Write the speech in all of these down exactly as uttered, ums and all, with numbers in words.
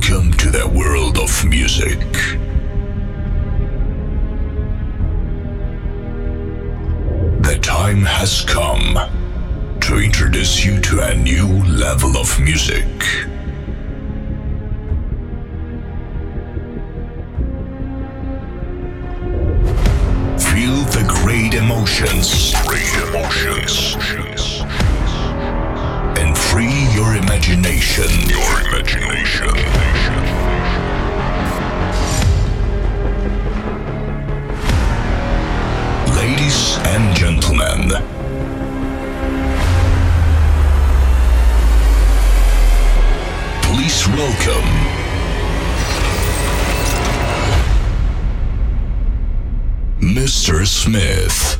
Welcome to the world of music. The time has come to introduce you to a new level of music. Feel the great emotions, great emotions. And free your imagination. Your imagination. Ladies and gentlemen, please welcome Mister Smith.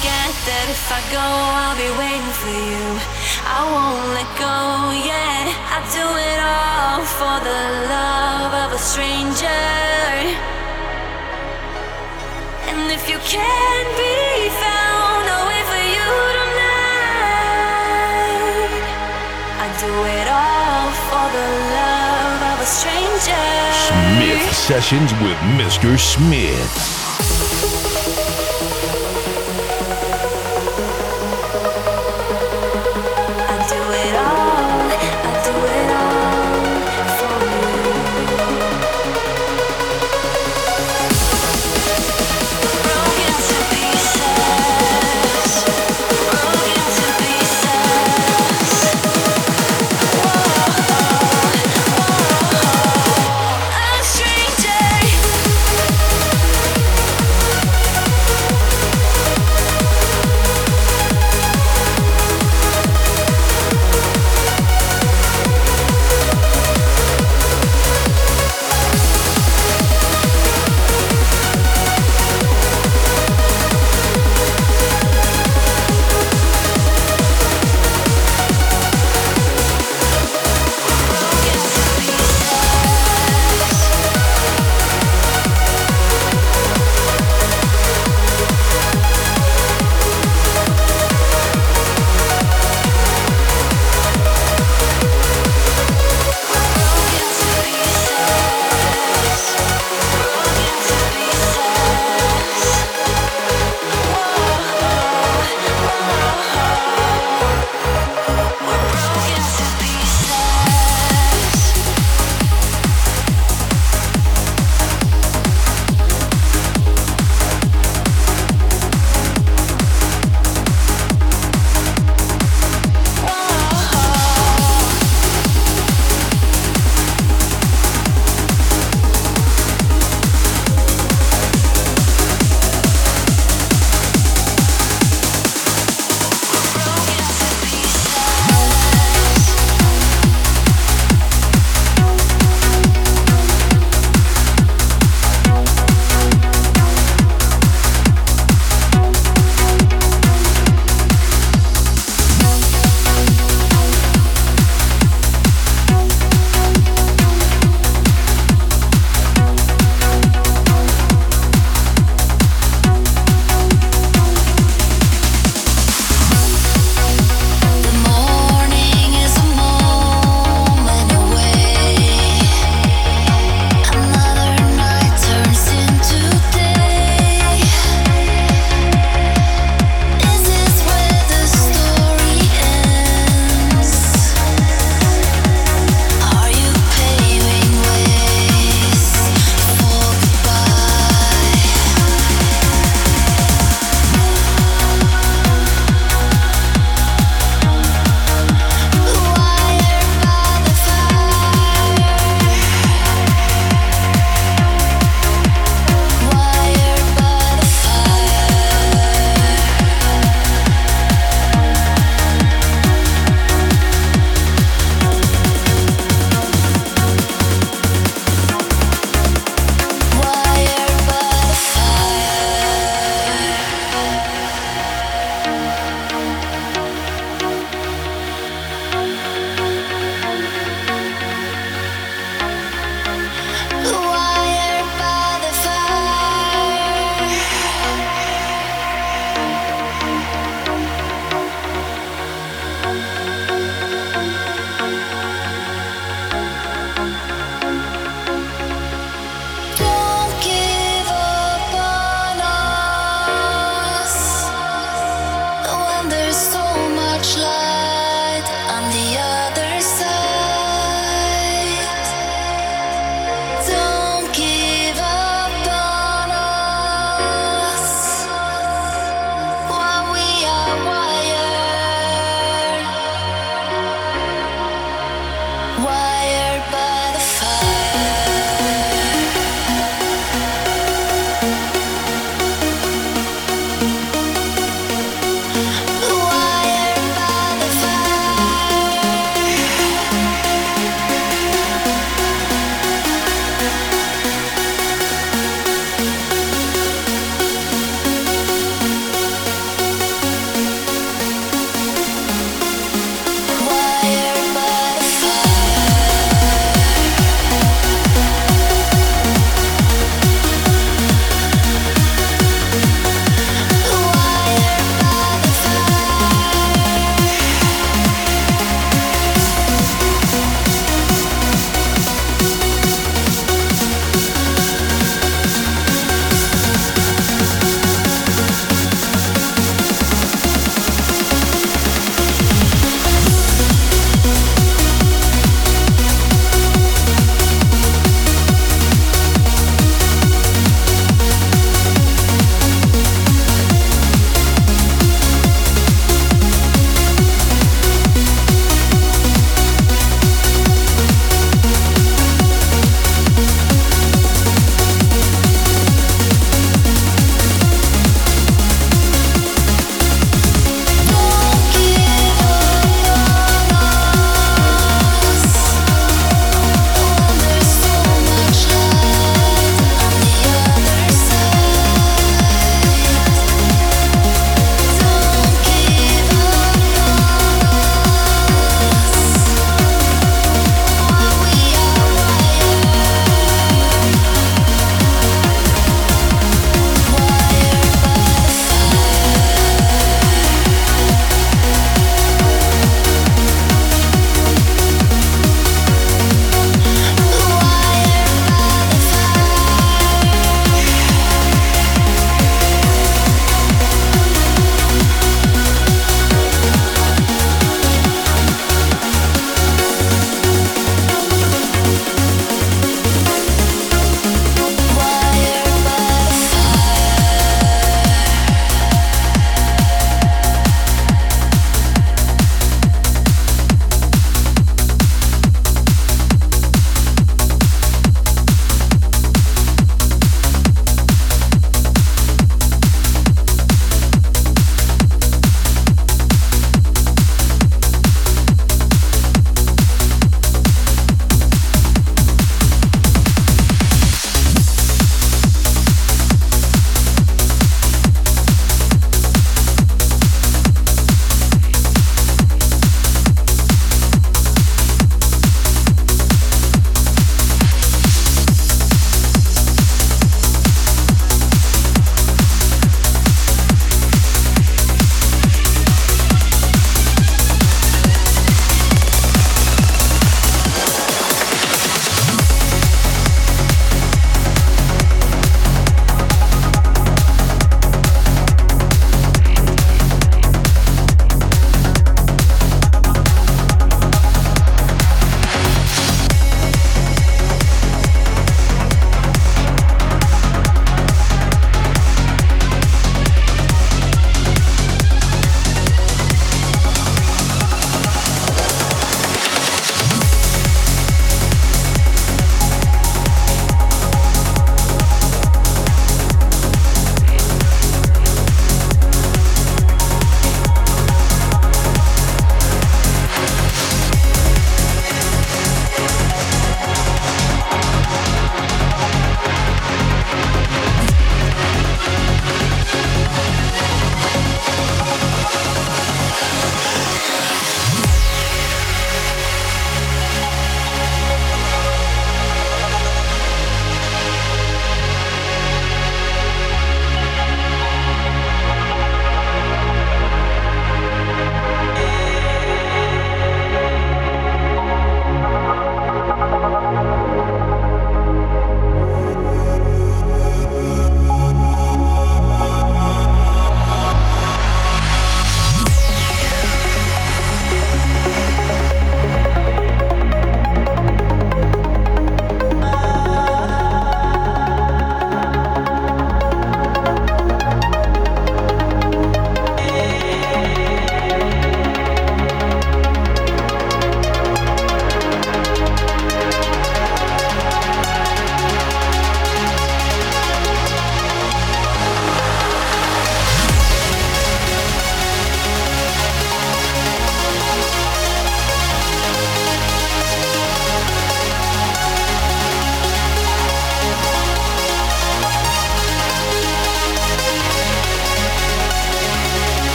forget that if I go, I'll be waiting for you. I won't let go yet. I do it all for the love of a stranger. And if you can't be found, I'll wait for you tonight. I do it all for the love of a stranger. Smith Sessions with Mister Smith.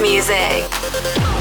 music. We'll be right back.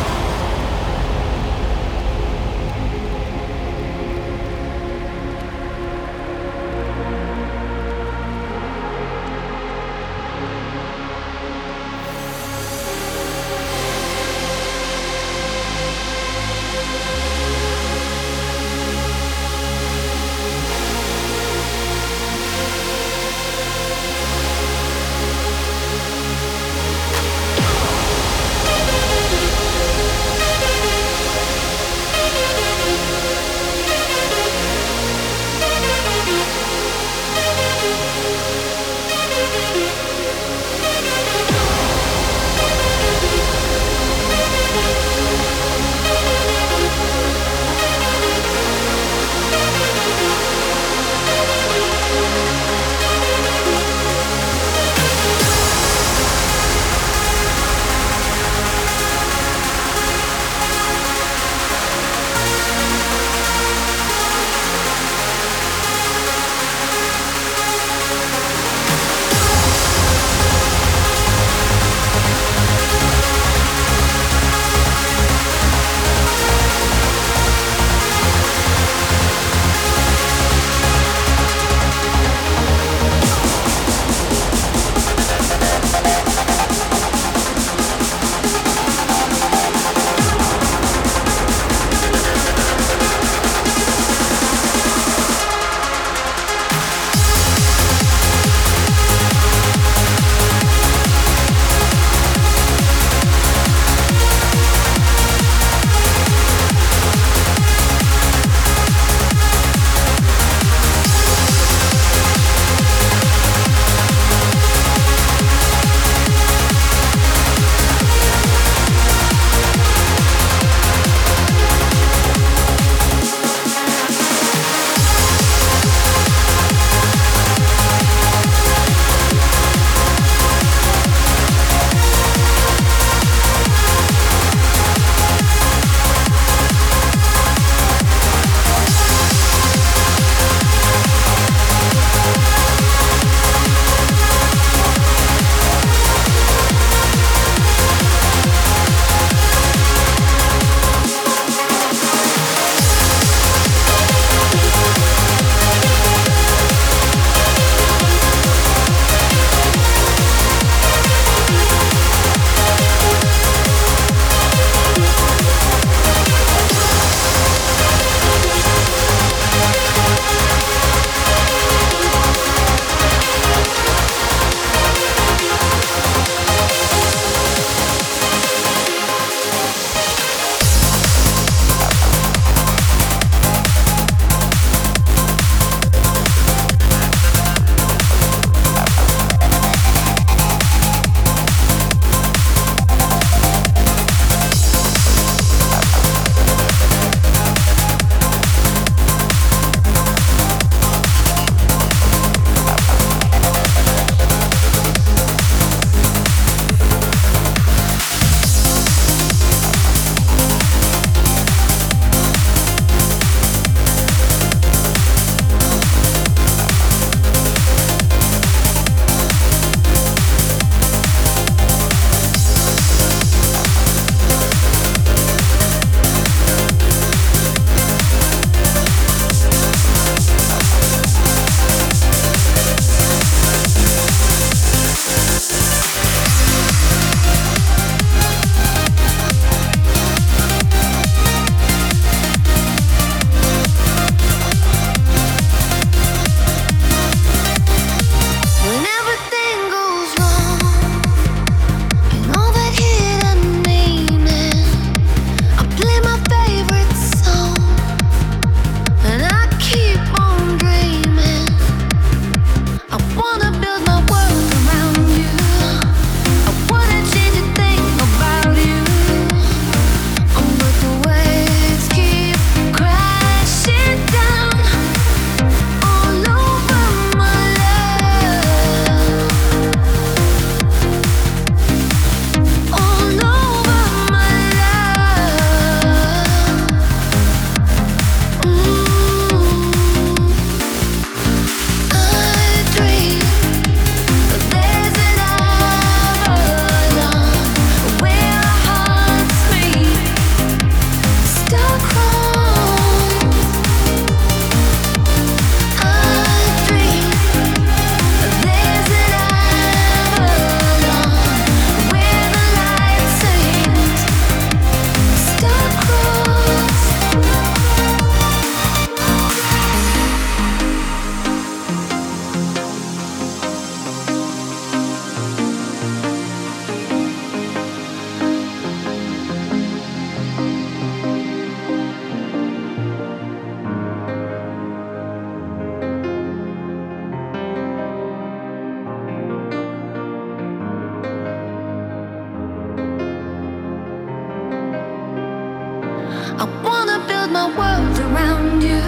build my world around you.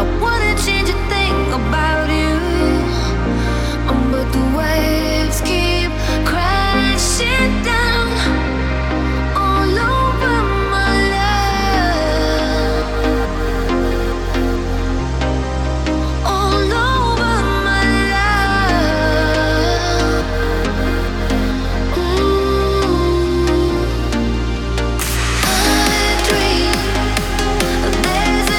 I wanna change a thing about you, but the waves keep crashing down all over my love, all over my love. Ooh. I dream there's an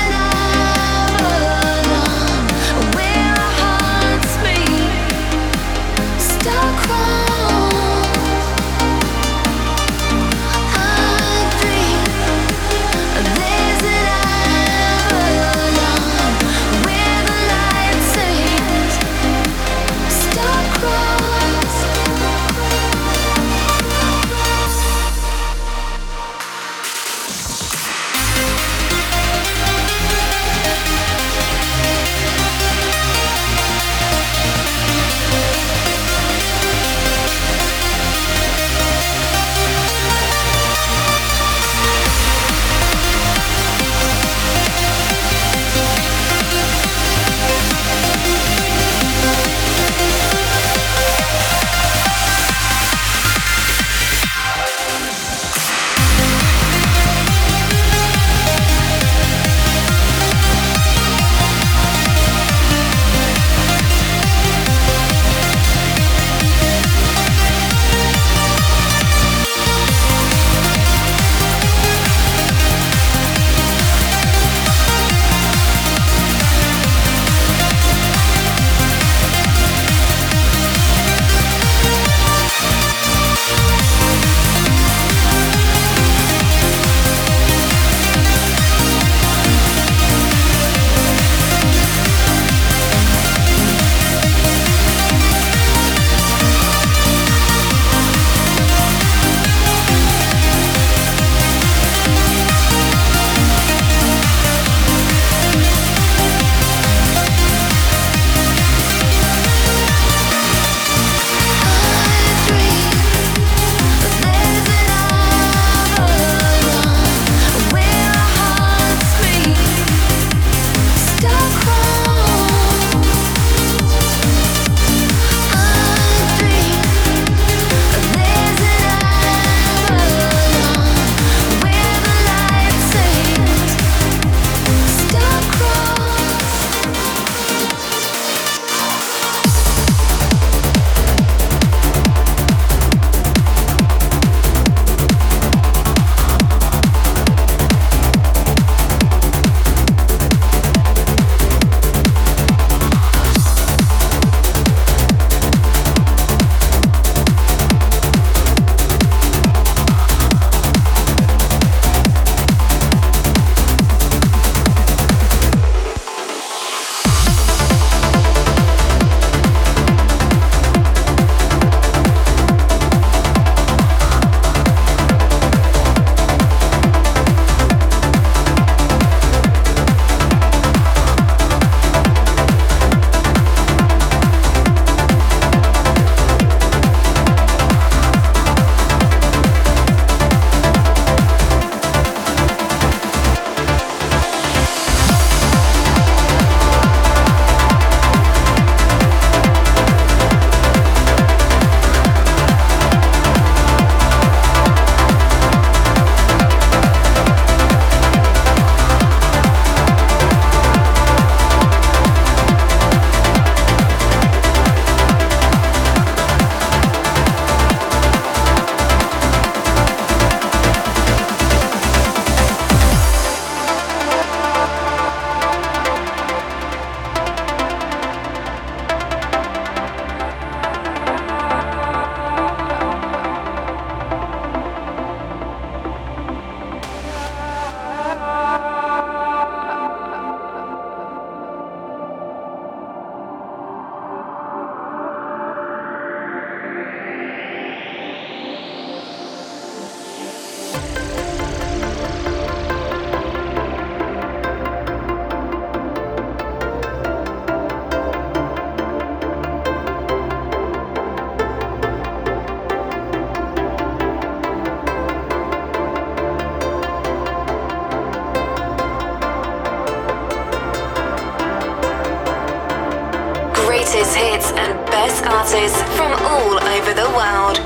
greatest hits and best artists from all over the world.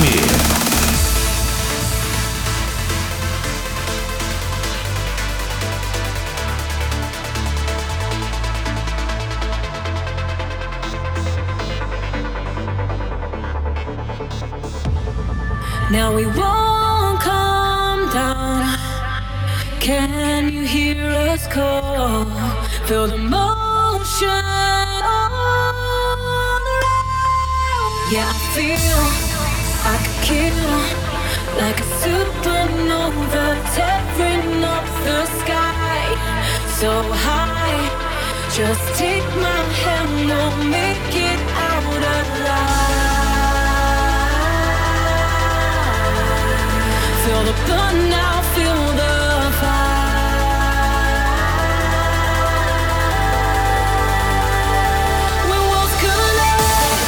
мире. Now we won't come down. Can you hear us call? Feel the motion all around. Yeah, I feel I could kill like a supernova, tearing up the sky so high. Just take my hand, I'll make it out alive. Feel the burn now, feel the fire. When walls collide,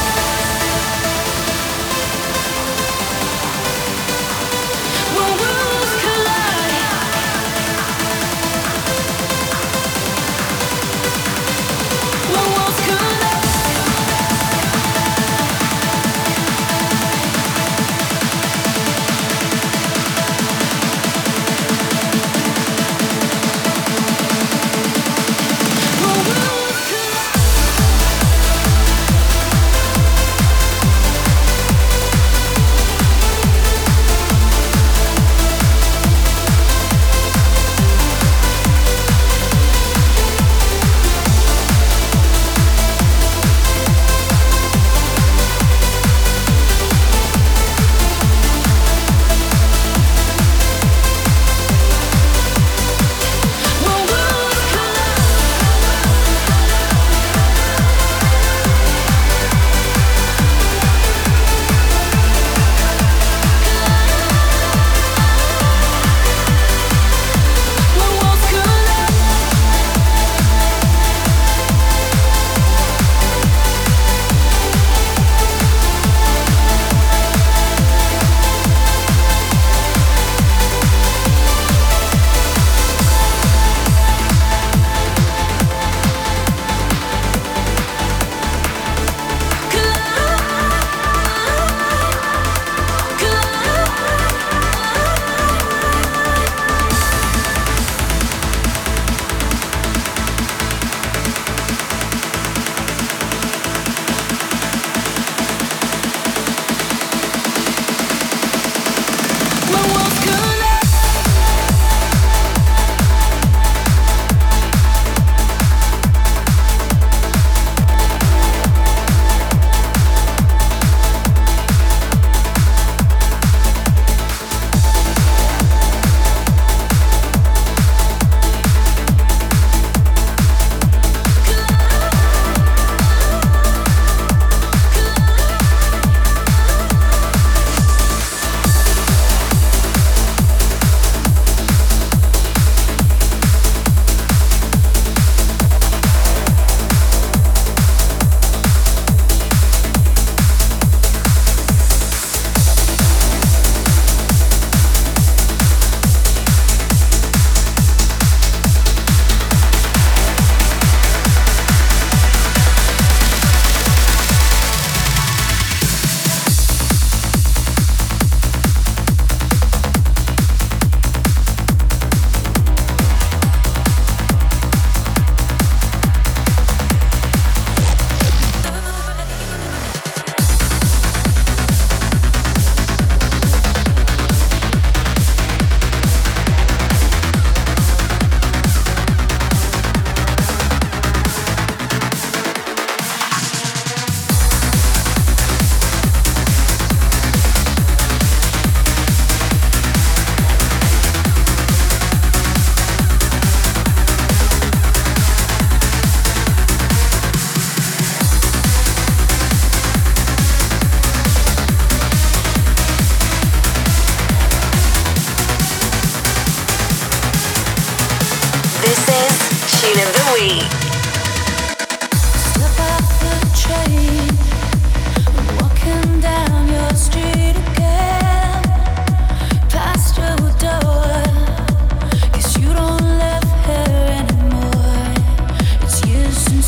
when walls collide, when walls collide.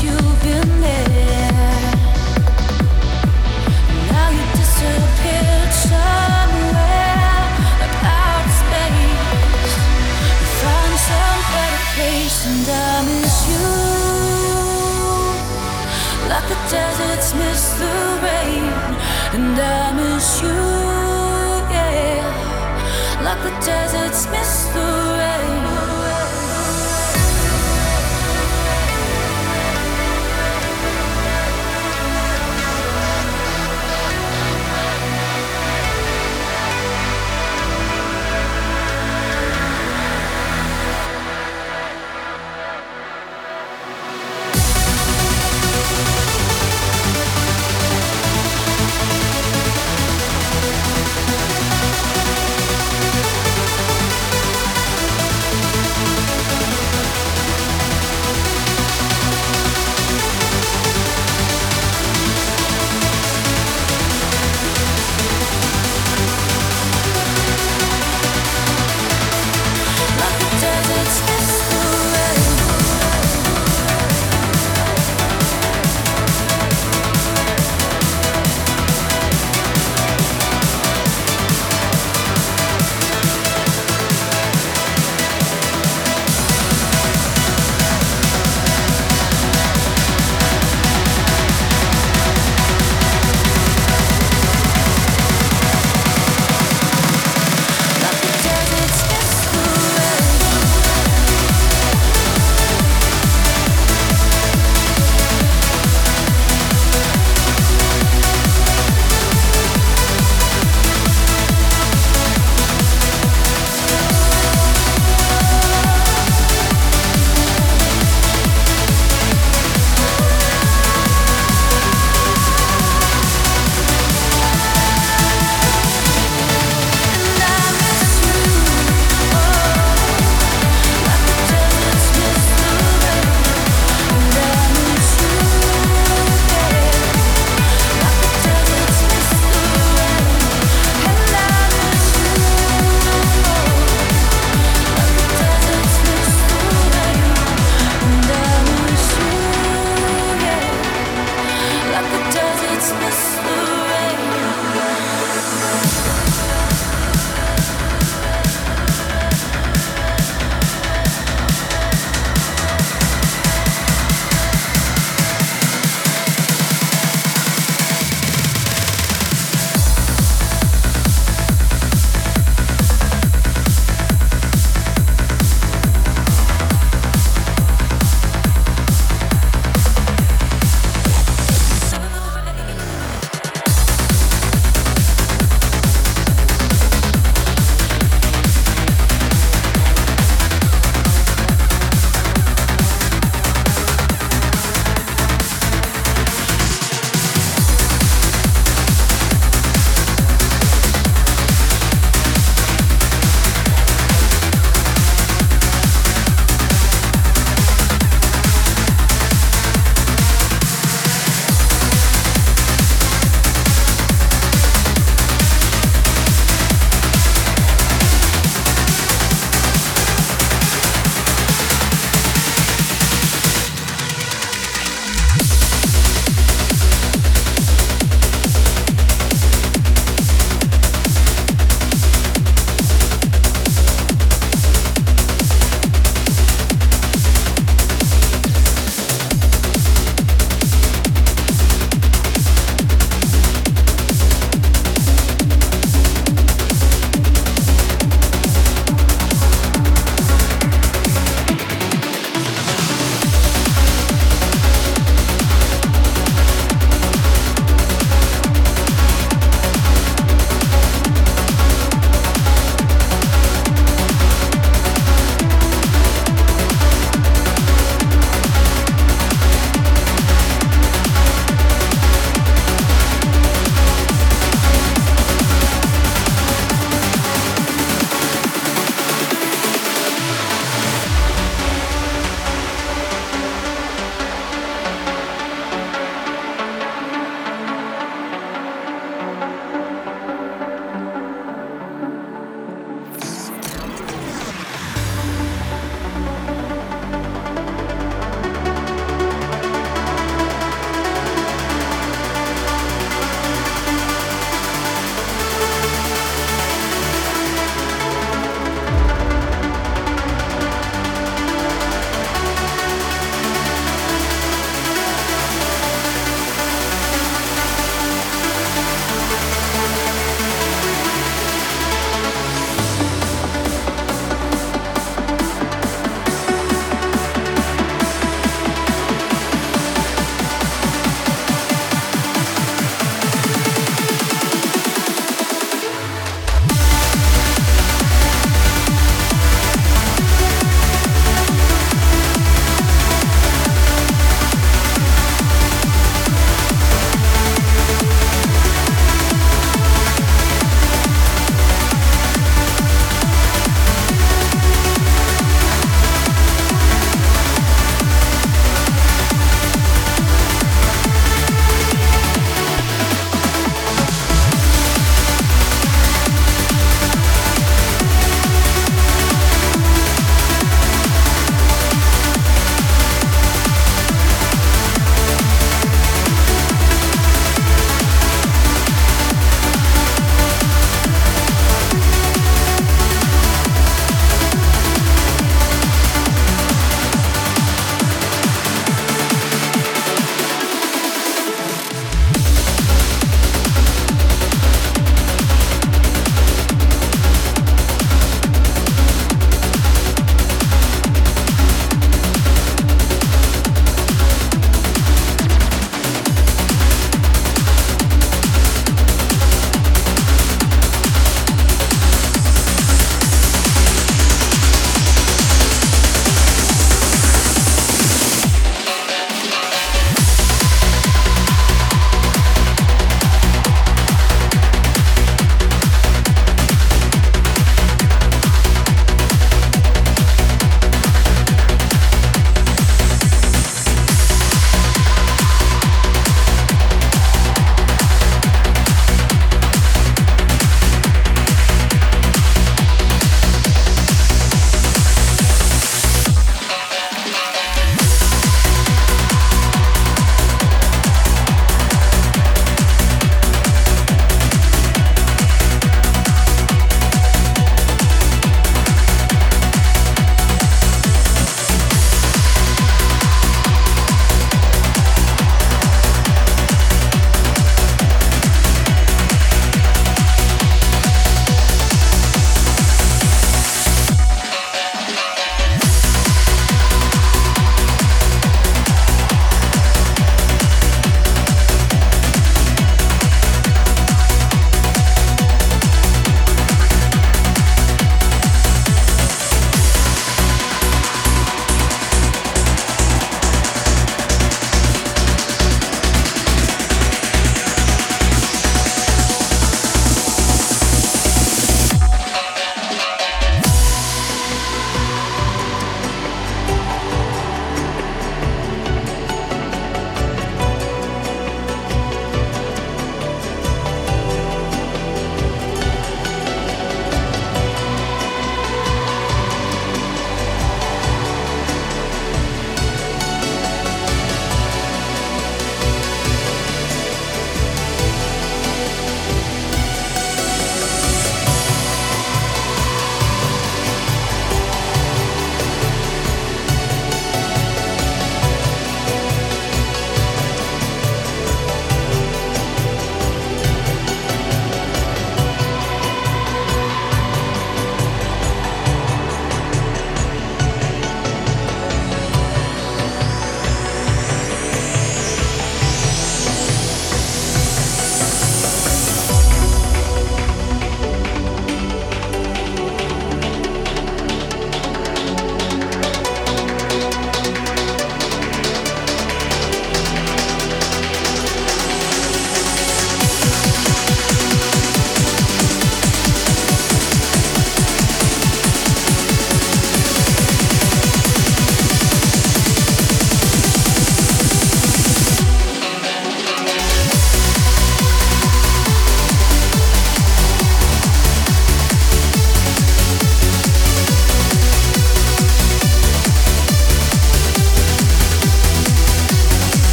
You've been there. Now you disappeared. place, and I miss you. Like the deserts miss the rain, and I miss you, yeah. Like the deserts miss the rain.